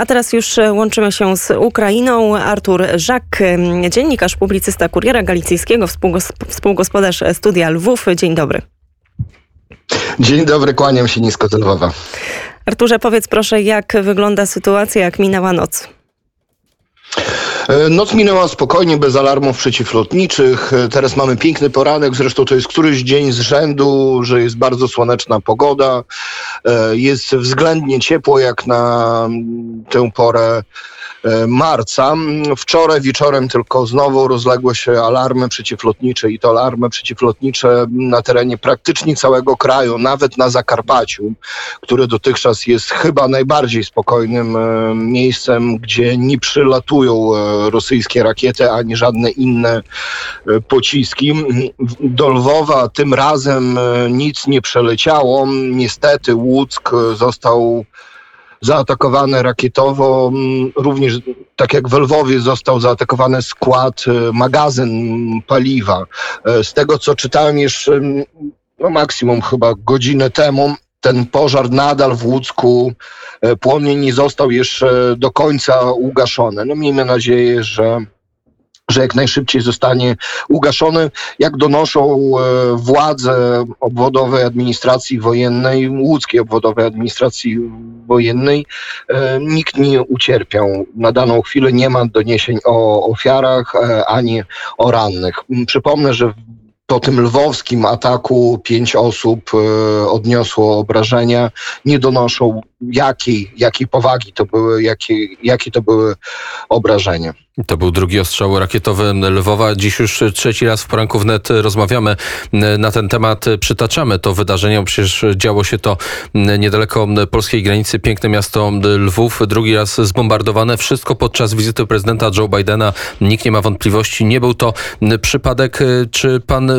A teraz już łączymy się z Ukrainą. Artur Żak, dziennikarz, publicysta Kuriera Galicyjskiego, współgospodarz Studia Lwów. Dzień dobry. Dzień dobry, kłaniam się nisko z Lwowa. Arturze, powiedz proszę, jak wygląda sytuacja, jak minęła noc? Noc minęła spokojnie, bez alarmów przeciwlotniczych. Teraz mamy piękny poranek, zresztą to jest któryś dzień z rzędu, że jest bardzo słoneczna pogoda. Jest względnie ciepło jak na tę porę marca. Wczoraj wieczorem tylko znowu rozległy się alarmy przeciwlotnicze i to alarmy przeciwlotnicze na terenie praktycznie całego kraju, nawet na Zakarpaciu, które dotychczas jest chyba najbardziej spokojnym miejscem, gdzie nie przylatują rosyjskie rakiety, ani żadne inne pociski. Do Lwowa tym razem nic nie przeleciało. Niestety Łuck został zaatakowany rakietowo, również tak jak w Lwowie został zaatakowany skład, magazyn paliwa. Z tego co czytałem jeszcze maksimum chyba godzinę temu, ten pożar nadal w Łucku, płomień nie został jeszcze do końca ugaszony. No miejmy nadzieję, że jak najszybciej zostanie ugaszony. Jak donoszą władze obwodowej administracji wojennej, łódzkiej obwodowej administracji wojennej, nikt nie ucierpiał. Na daną chwilę nie ma doniesień o ofiarach ani o rannych. Przypomnę, że po tym lwowskim ataku 5 osób odniosło obrażenia. Nie donoszą jakiej powagi to były, jakie to były obrażenia. To był drugi ostrzał rakietowy Lwowa. Dziś już trzeci raz w poranku Wnet rozmawiamy na ten temat, przytaczamy to wydarzenie. Przecież działo się to niedaleko polskiej granicy. Piękne miasto Lwów, drugi raz zbombardowane. Wszystko podczas wizyty prezydenta Joe Bidena. Nikt nie ma wątpliwości. Nie był to przypadek. Czy pan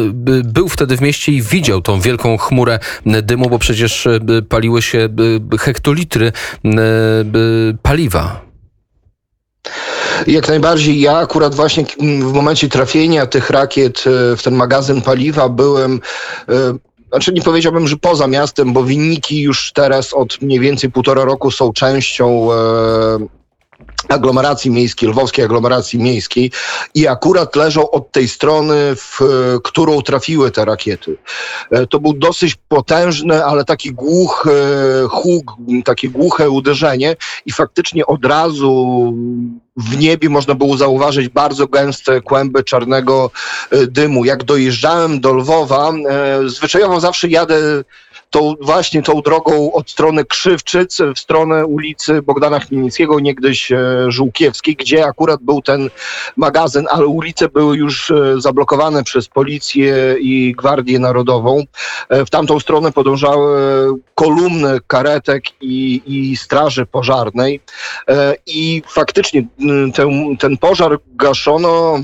był wtedy w mieście i widział tą wielką chmurę dymu, bo przecież paliły się hektolitry paliwa? Jak najbardziej. Ja akurat właśnie w momencie trafienia tych rakiet w ten magazyn paliwa byłem, znaczy nie powiedziałbym, że poza miastem, bo winniki już teraz od mniej więcej 1,5 roku są częścią aglomeracji miejskiej, lwowskiej aglomeracji miejskiej i akurat leżą od tej strony, w którą trafiły te rakiety. To był dosyć potężny, ale taki głuchy huk, takie głuche uderzenie i faktycznie od razu w niebie można było zauważyć bardzo gęste kłęby czarnego dymu. Jak dojeżdżałem do Lwowa, zwyczajowo zawsze jadę tą drogą od strony Krzywczyc w stronę ulicy Bogdana Chmielnickiego, niegdyś Żółkiewskiej, gdzie akurat był ten magazyn, ale ulice były już zablokowane przez policję i Gwardię Narodową. W tamtą stronę podążały kolumny karetek i straży pożarnej i faktycznie ten pożar gaszono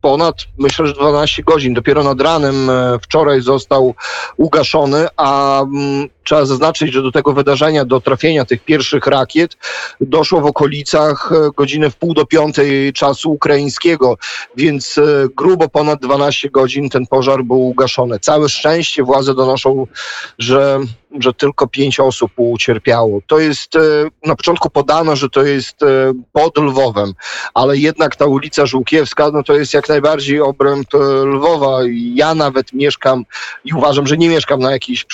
ponad, myślę, że 12 godzin. Dopiero nad ranem wczoraj został ugaszony, a trzeba zaznaczyć, że do tego wydarzenia, do trafienia tych pierwszych rakiet doszło w okolicach godziny 4:30 czasu ukraińskiego, więc grubo ponad 12 godzin ten pożar był ugaszony. Całe szczęście władze donoszą, że tylko 5 osób ucierpiało. To jest, na początku podano, że to jest pod Lwowem, ale jednak ta ulica Żółkiewska, no to jest jak najbardziej obręb Lwowa. Ja nawet mieszkam i uważam, że nie mieszkam na jakichś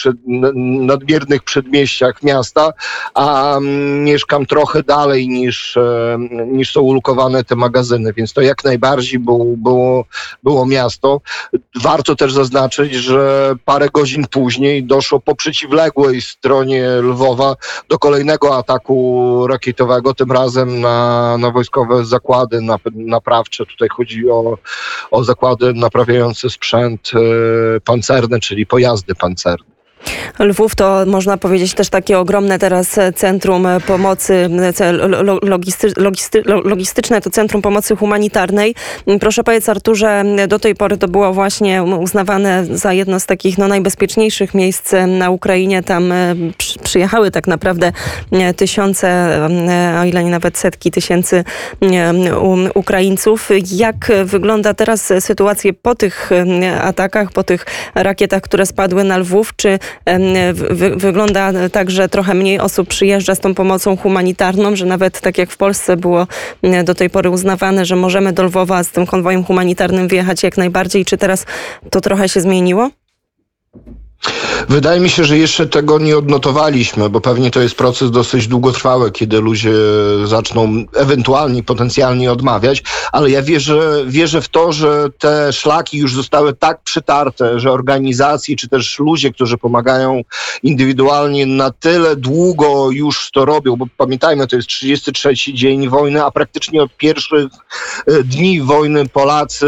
nadmiernych przedmieściach miasta, a mieszkam trochę dalej niż są ulokowane te magazyny, więc to jak najbardziej było miasto. Warto też zaznaczyć, że parę godzin później doszło po przeciwległej stronie Lwowa do kolejnego ataku rakietowego, tym razem na wojskowe zakłady naprawcze. Tutaj chodzi o zakłady naprawiające sprzęt pancerny, czyli pojazdy pancerne. Lwów to można powiedzieć też takie ogromne teraz centrum pomocy logistyczne, to centrum pomocy humanitarnej. Proszę powiedz, Arturze, do tej pory to było właśnie uznawane za jedno z takich najbezpieczniejszych miejsc na Ukrainie. Tam przyjechały tak naprawdę tysiące, o ile nie nawet setki tysięcy Ukraińców. Jak wygląda teraz sytuacja po tych atakach, po tych rakietach, które spadły na Lwów? Czy wygląda tak, że trochę mniej osób przyjeżdża z tą pomocą humanitarną, że nawet tak jak w Polsce było do tej pory uznawane, że możemy do Lwowa z tym konwojem humanitarnym wjechać jak najbardziej. Czy teraz to trochę się zmieniło? Wydaje mi się, że jeszcze tego nie odnotowaliśmy, bo pewnie to jest proces dosyć długotrwały, kiedy ludzie zaczną ewentualnie, potencjalnie odmawiać, ale ja wierzę w to, że te szlaki już zostały tak przytarte, że organizacje czy też ludzie, którzy pomagają indywidualnie, na tyle długo już to robią, bo pamiętajmy, to jest 33 dzień wojny, a praktycznie od pierwszych dni wojny Polacy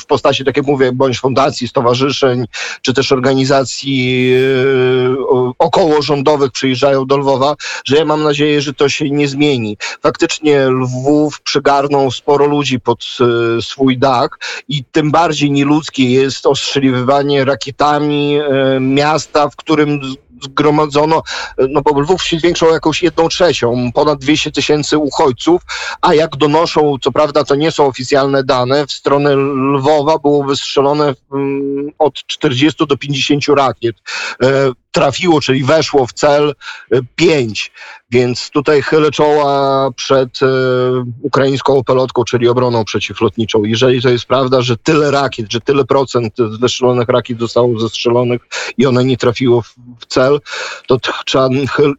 w postaci, tak jak mówię, bądź fundacji, stowarzyszeń, czy też organizacji okołorządowych przyjeżdżają do Lwowa, że ja mam nadzieję, że to się nie zmieni. Faktycznie Lwów przygarnął sporo ludzi pod swój dach i tym bardziej nieludzkie jest ostrzeliwanie rakietami miasta, w którym zgromadzono, no bo Lwów się zwiększał jakąś 1/3, ponad 200 tysięcy uchodźców, a jak donoszą, co prawda to nie są oficjalne dane, w stronę Lwowa było wystrzelone od 40 do 50 rakiet. Trafiło, czyli weszło w cel 5, więc tutaj chylę czoła przed ukraińską pelotką, czyli obroną przeciwlotniczą. Jeżeli to jest prawda, że tyle rakiet, że tyle procent zestrzelonych rakiet zostało zestrzelonych i one nie trafiło w cel, to trzeba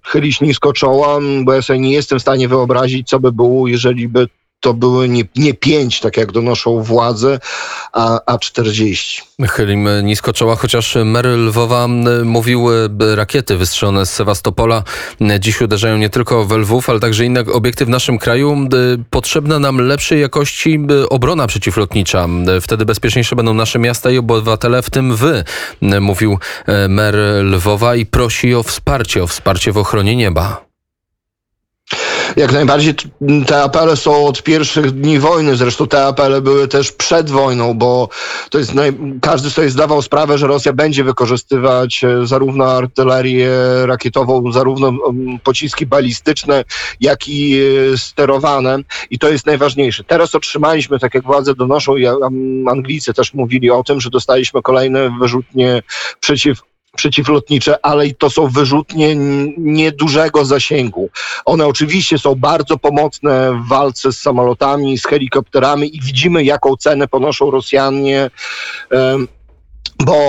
chylić nisko czoła, bo ja sobie nie jestem w stanie wyobrazić, co by było, jeżeli by to były nie 5, tak jak donoszą władze, a 40. Chylimy nisko czoła, chociaż mer Lwowa mówił, rakiety wystrzelone z Sewastopola dziś uderzają nie tylko we Lwów, ale także inne obiekty w naszym kraju. Potrzebna nam lepszej jakości obrona przeciwlotnicza. Wtedy bezpieczniejsze będą nasze miasta i obywatele, w tym wy, mówił mer Lwowa i prosi o wsparcie w ochronie nieba. Jak najbardziej te apele są od pierwszych dni wojny, zresztą te apele były też przed wojną, bo to jest każdy sobie zdawał sprawę, że Rosja będzie wykorzystywać zarówno artylerię rakietową, zarówno pociski balistyczne, jak i sterowane i to jest najważniejsze. Teraz otrzymaliśmy, tak jak władze donoszą i Anglicy też mówili o tym, że dostaliśmy kolejne wyrzutnie przeciwlotnicze, ale i to są wyrzutnie niedużego zasięgu. One oczywiście są bardzo pomocne w walce z samolotami, z helikopterami i widzimy, jaką cenę ponoszą Rosjanie,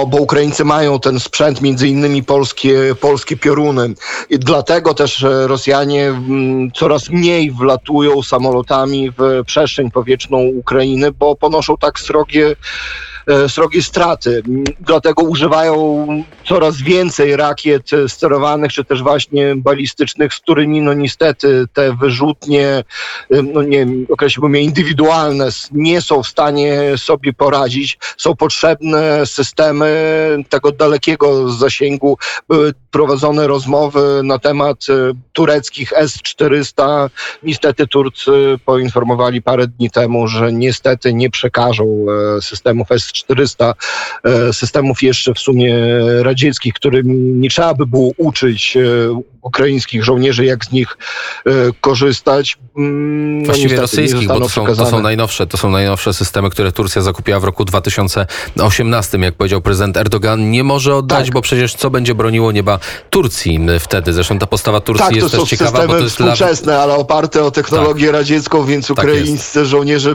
bo Ukraińcy mają ten sprzęt, między innymi polskie pioruny. I dlatego też Rosjanie coraz mniej wlatują samolotami w przestrzeń powietrzną Ukrainy, bo ponoszą tak srogie straty. Dlatego używają coraz więcej rakiet sterowanych, czy też właśnie balistycznych, z którymi no niestety te wyrzutnie, no nie wiem, określiłbym je indywidualne, nie są w stanie sobie poradzić. Są potrzebne systemy tego dalekiego zasięgu. Były prowadzone rozmowy na temat tureckich S-400. Niestety Turcy poinformowali parę dni temu, że niestety nie przekażą systemów S-400, systemów jeszcze w sumie radzieckich, którym nie trzeba by było uczyć ukraińskich żołnierzy, jak z nich korzystać. Właściwie rosyjskich, bo to są najnowsze systemy, które Turcja zakupiła w roku 2018, jak powiedział prezydent Erdoğan. Nie może oddać, tak, bo przecież co będzie broniło nieba Turcji wtedy? Zresztą ta postawa Turcji tak, jest też ciekawa. Tak, to są współczesne, ale oparte o technologię radziecką, więc ukraińscy żołnierze,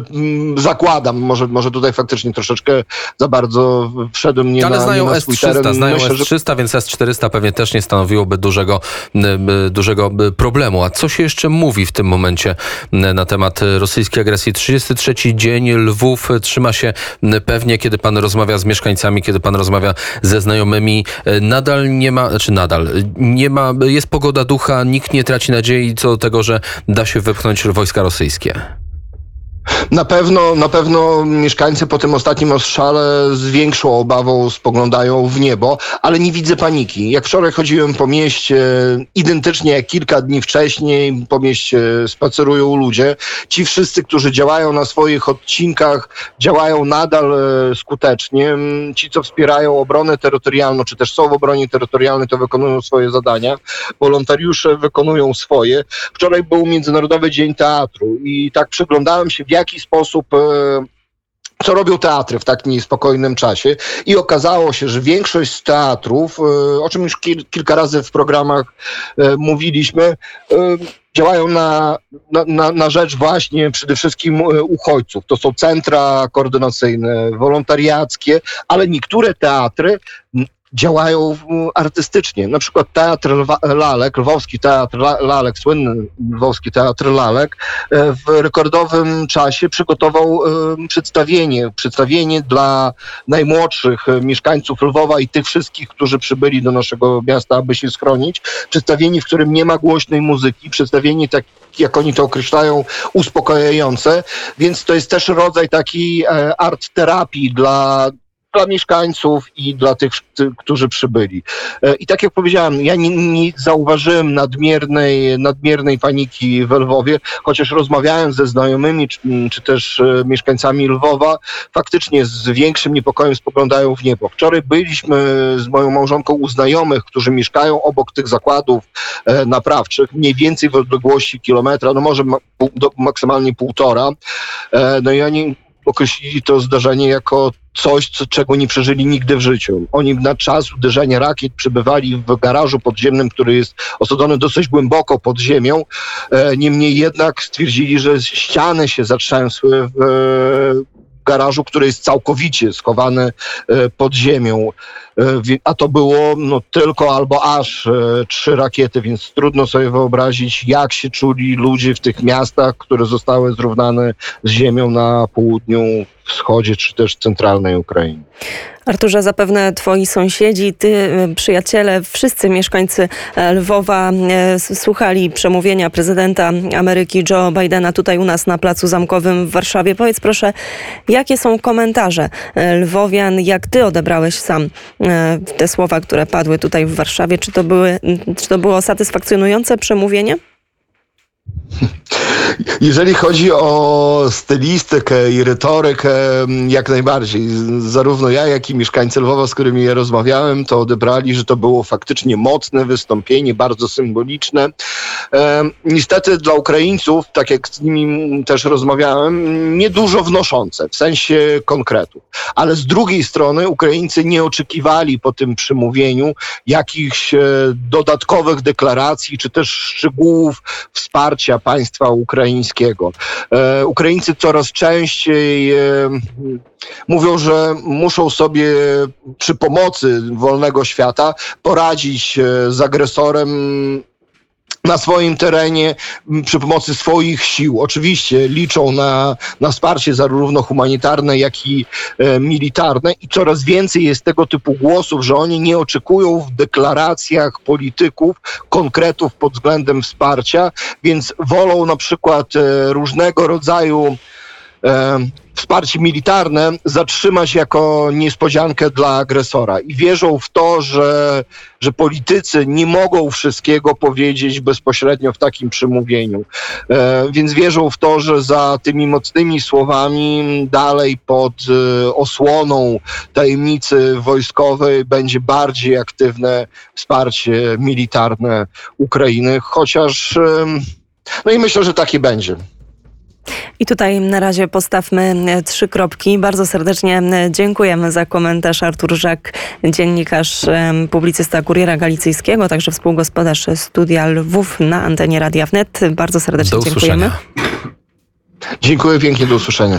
zakładam, może tutaj faktycznie troszeczkę za bardzo wszedłem nie na ale znają nie na S-300, teren. Znają myślę, S-300, że... więc S-400 pewnie też nie stanowiłoby dużego problemu. A co się jeszcze mówi w tym momencie na temat rosyjskiej agresji? 33 dzień, Lwów trzyma się pewnie, kiedy pan rozmawia z mieszkańcami, kiedy pan rozmawia ze znajomymi. Nadal nie ma, jest pogoda ducha, nikt nie traci nadziei co do tego, że da się wypchnąć wojska rosyjskie. Na pewno mieszkańcy po tym ostatnim ostrzale z większą obawą spoglądają w niebo, ale nie widzę paniki. Jak wczoraj chodziłem po mieście, identycznie jak kilka dni wcześniej, po mieście spacerują ludzie. Ci wszyscy, którzy działają na swoich odcinkach, działają nadal skutecznie. Ci, co wspierają obronę terytorialną, czy też są w obronie terytorialnej, to wykonują swoje zadania. Wolontariusze wykonują swoje. Wczoraj był Międzynarodowy Dzień Teatru i tak przyglądałem się, w jaki sposób co robią teatry w tak niespokojnym czasie. I okazało się, że większość z teatrów, o czym już kilka razy w programach mówiliśmy, działają na rzecz właśnie przede wszystkim uchodźców. To są centra koordynacyjne, wolontariackie, ale niektóre teatry działają artystycznie. Na przykład Teatr Lalek, Lwowski Teatr Lalek, słynny Lwowski Teatr Lalek, w rekordowym czasie przygotował przedstawienie dla najmłodszych mieszkańców Lwowa i tych wszystkich, którzy przybyli do naszego miasta, aby się schronić. Przedstawienie, w którym nie ma głośnej muzyki, przedstawienie tak, jak oni to określają, uspokajające, więc to jest też rodzaj takiej art terapii dla mieszkańców i dla tych, którzy przybyli. I tak jak powiedziałem, ja nie zauważyłem nadmiernej paniki we Lwowie, chociaż rozmawiałem ze znajomymi czy też mieszkańcami Lwowa, faktycznie z większym niepokojem spoglądają w niebo. Wczoraj byliśmy z moją małżonką u znajomych, którzy mieszkają obok tych zakładów naprawczych, mniej więcej w odległości kilometra, no może maksymalnie półtora. No i oni określili to zdarzenie jako coś, czego nie przeżyli nigdy w życiu. Oni na czas uderzenia rakiet przebywali w garażu podziemnym, który jest osadzony dosyć głęboko pod ziemią. Niemniej jednak stwierdzili, że ściany się zatrzęsły w garażu, który jest całkowicie schowany pod ziemią. A to było tylko albo aż 3 rakiety, więc trudno sobie wyobrazić, jak się czuli ludzie w tych miastach, które zostały zrównane z ziemią na południu, wschodzie czy też centralnej Ukrainie. Arturze, zapewne twoi sąsiedzi, ty, przyjaciele, wszyscy mieszkańcy Lwowa słuchali przemówienia prezydenta Ameryki Joe Bidena tutaj u nas na Placu Zamkowym w Warszawie. Powiedz proszę, jakie są komentarze lwowian, jak ty odebrałeś sam te słowa, które padły tutaj w Warszawie? Czy to było satysfakcjonujące przemówienie? Jeżeli chodzi o stylistykę i retorykę, jak najbardziej. Zarówno ja, jak i mieszkańcy Lwowa, z którymi ja rozmawiałem, to odebrali, że to było faktycznie mocne wystąpienie, bardzo symboliczne. Niestety dla Ukraińców, tak jak z nimi też rozmawiałem, niedużo wnoszące w sensie konkretu. Ale z drugiej strony Ukraińcy nie oczekiwali po tym przemówieniu jakichś dodatkowych deklaracji, czy też szczegółów wsparcia państwa ukraińskiego. Ukraińcy coraz częściej mówią, że muszą sobie przy pomocy wolnego świata poradzić z agresorem na swoim terenie przy pomocy swoich sił. Oczywiście liczą na wsparcie zarówno humanitarne, jak i militarne i coraz więcej jest tego typu głosów, że oni nie oczekują w deklaracjach polityków konkretów pod względem wsparcia, więc wolą na przykład różnego rodzaju wsparcie militarne zatrzymać jako niespodziankę dla agresora i wierzą w to, że politycy nie mogą wszystkiego powiedzieć bezpośrednio w takim przemówieniu. Więc wierzą w to, że za tymi mocnymi słowami dalej pod osłoną tajemnicy wojskowej będzie bardziej aktywne wsparcie militarne Ukrainy, chociaż no i myślę, że takie będzie. I tutaj na razie postawmy 3 kropki. Bardzo serdecznie dziękujemy za komentarz. Artur Żak, dziennikarz, publicysta Kuriera Galicyjskiego, także współgospodarz Studia Lwów na antenie Radia Wnet. Bardzo serdecznie dziękujemy. Dziękuję pięknie, do usłyszenia.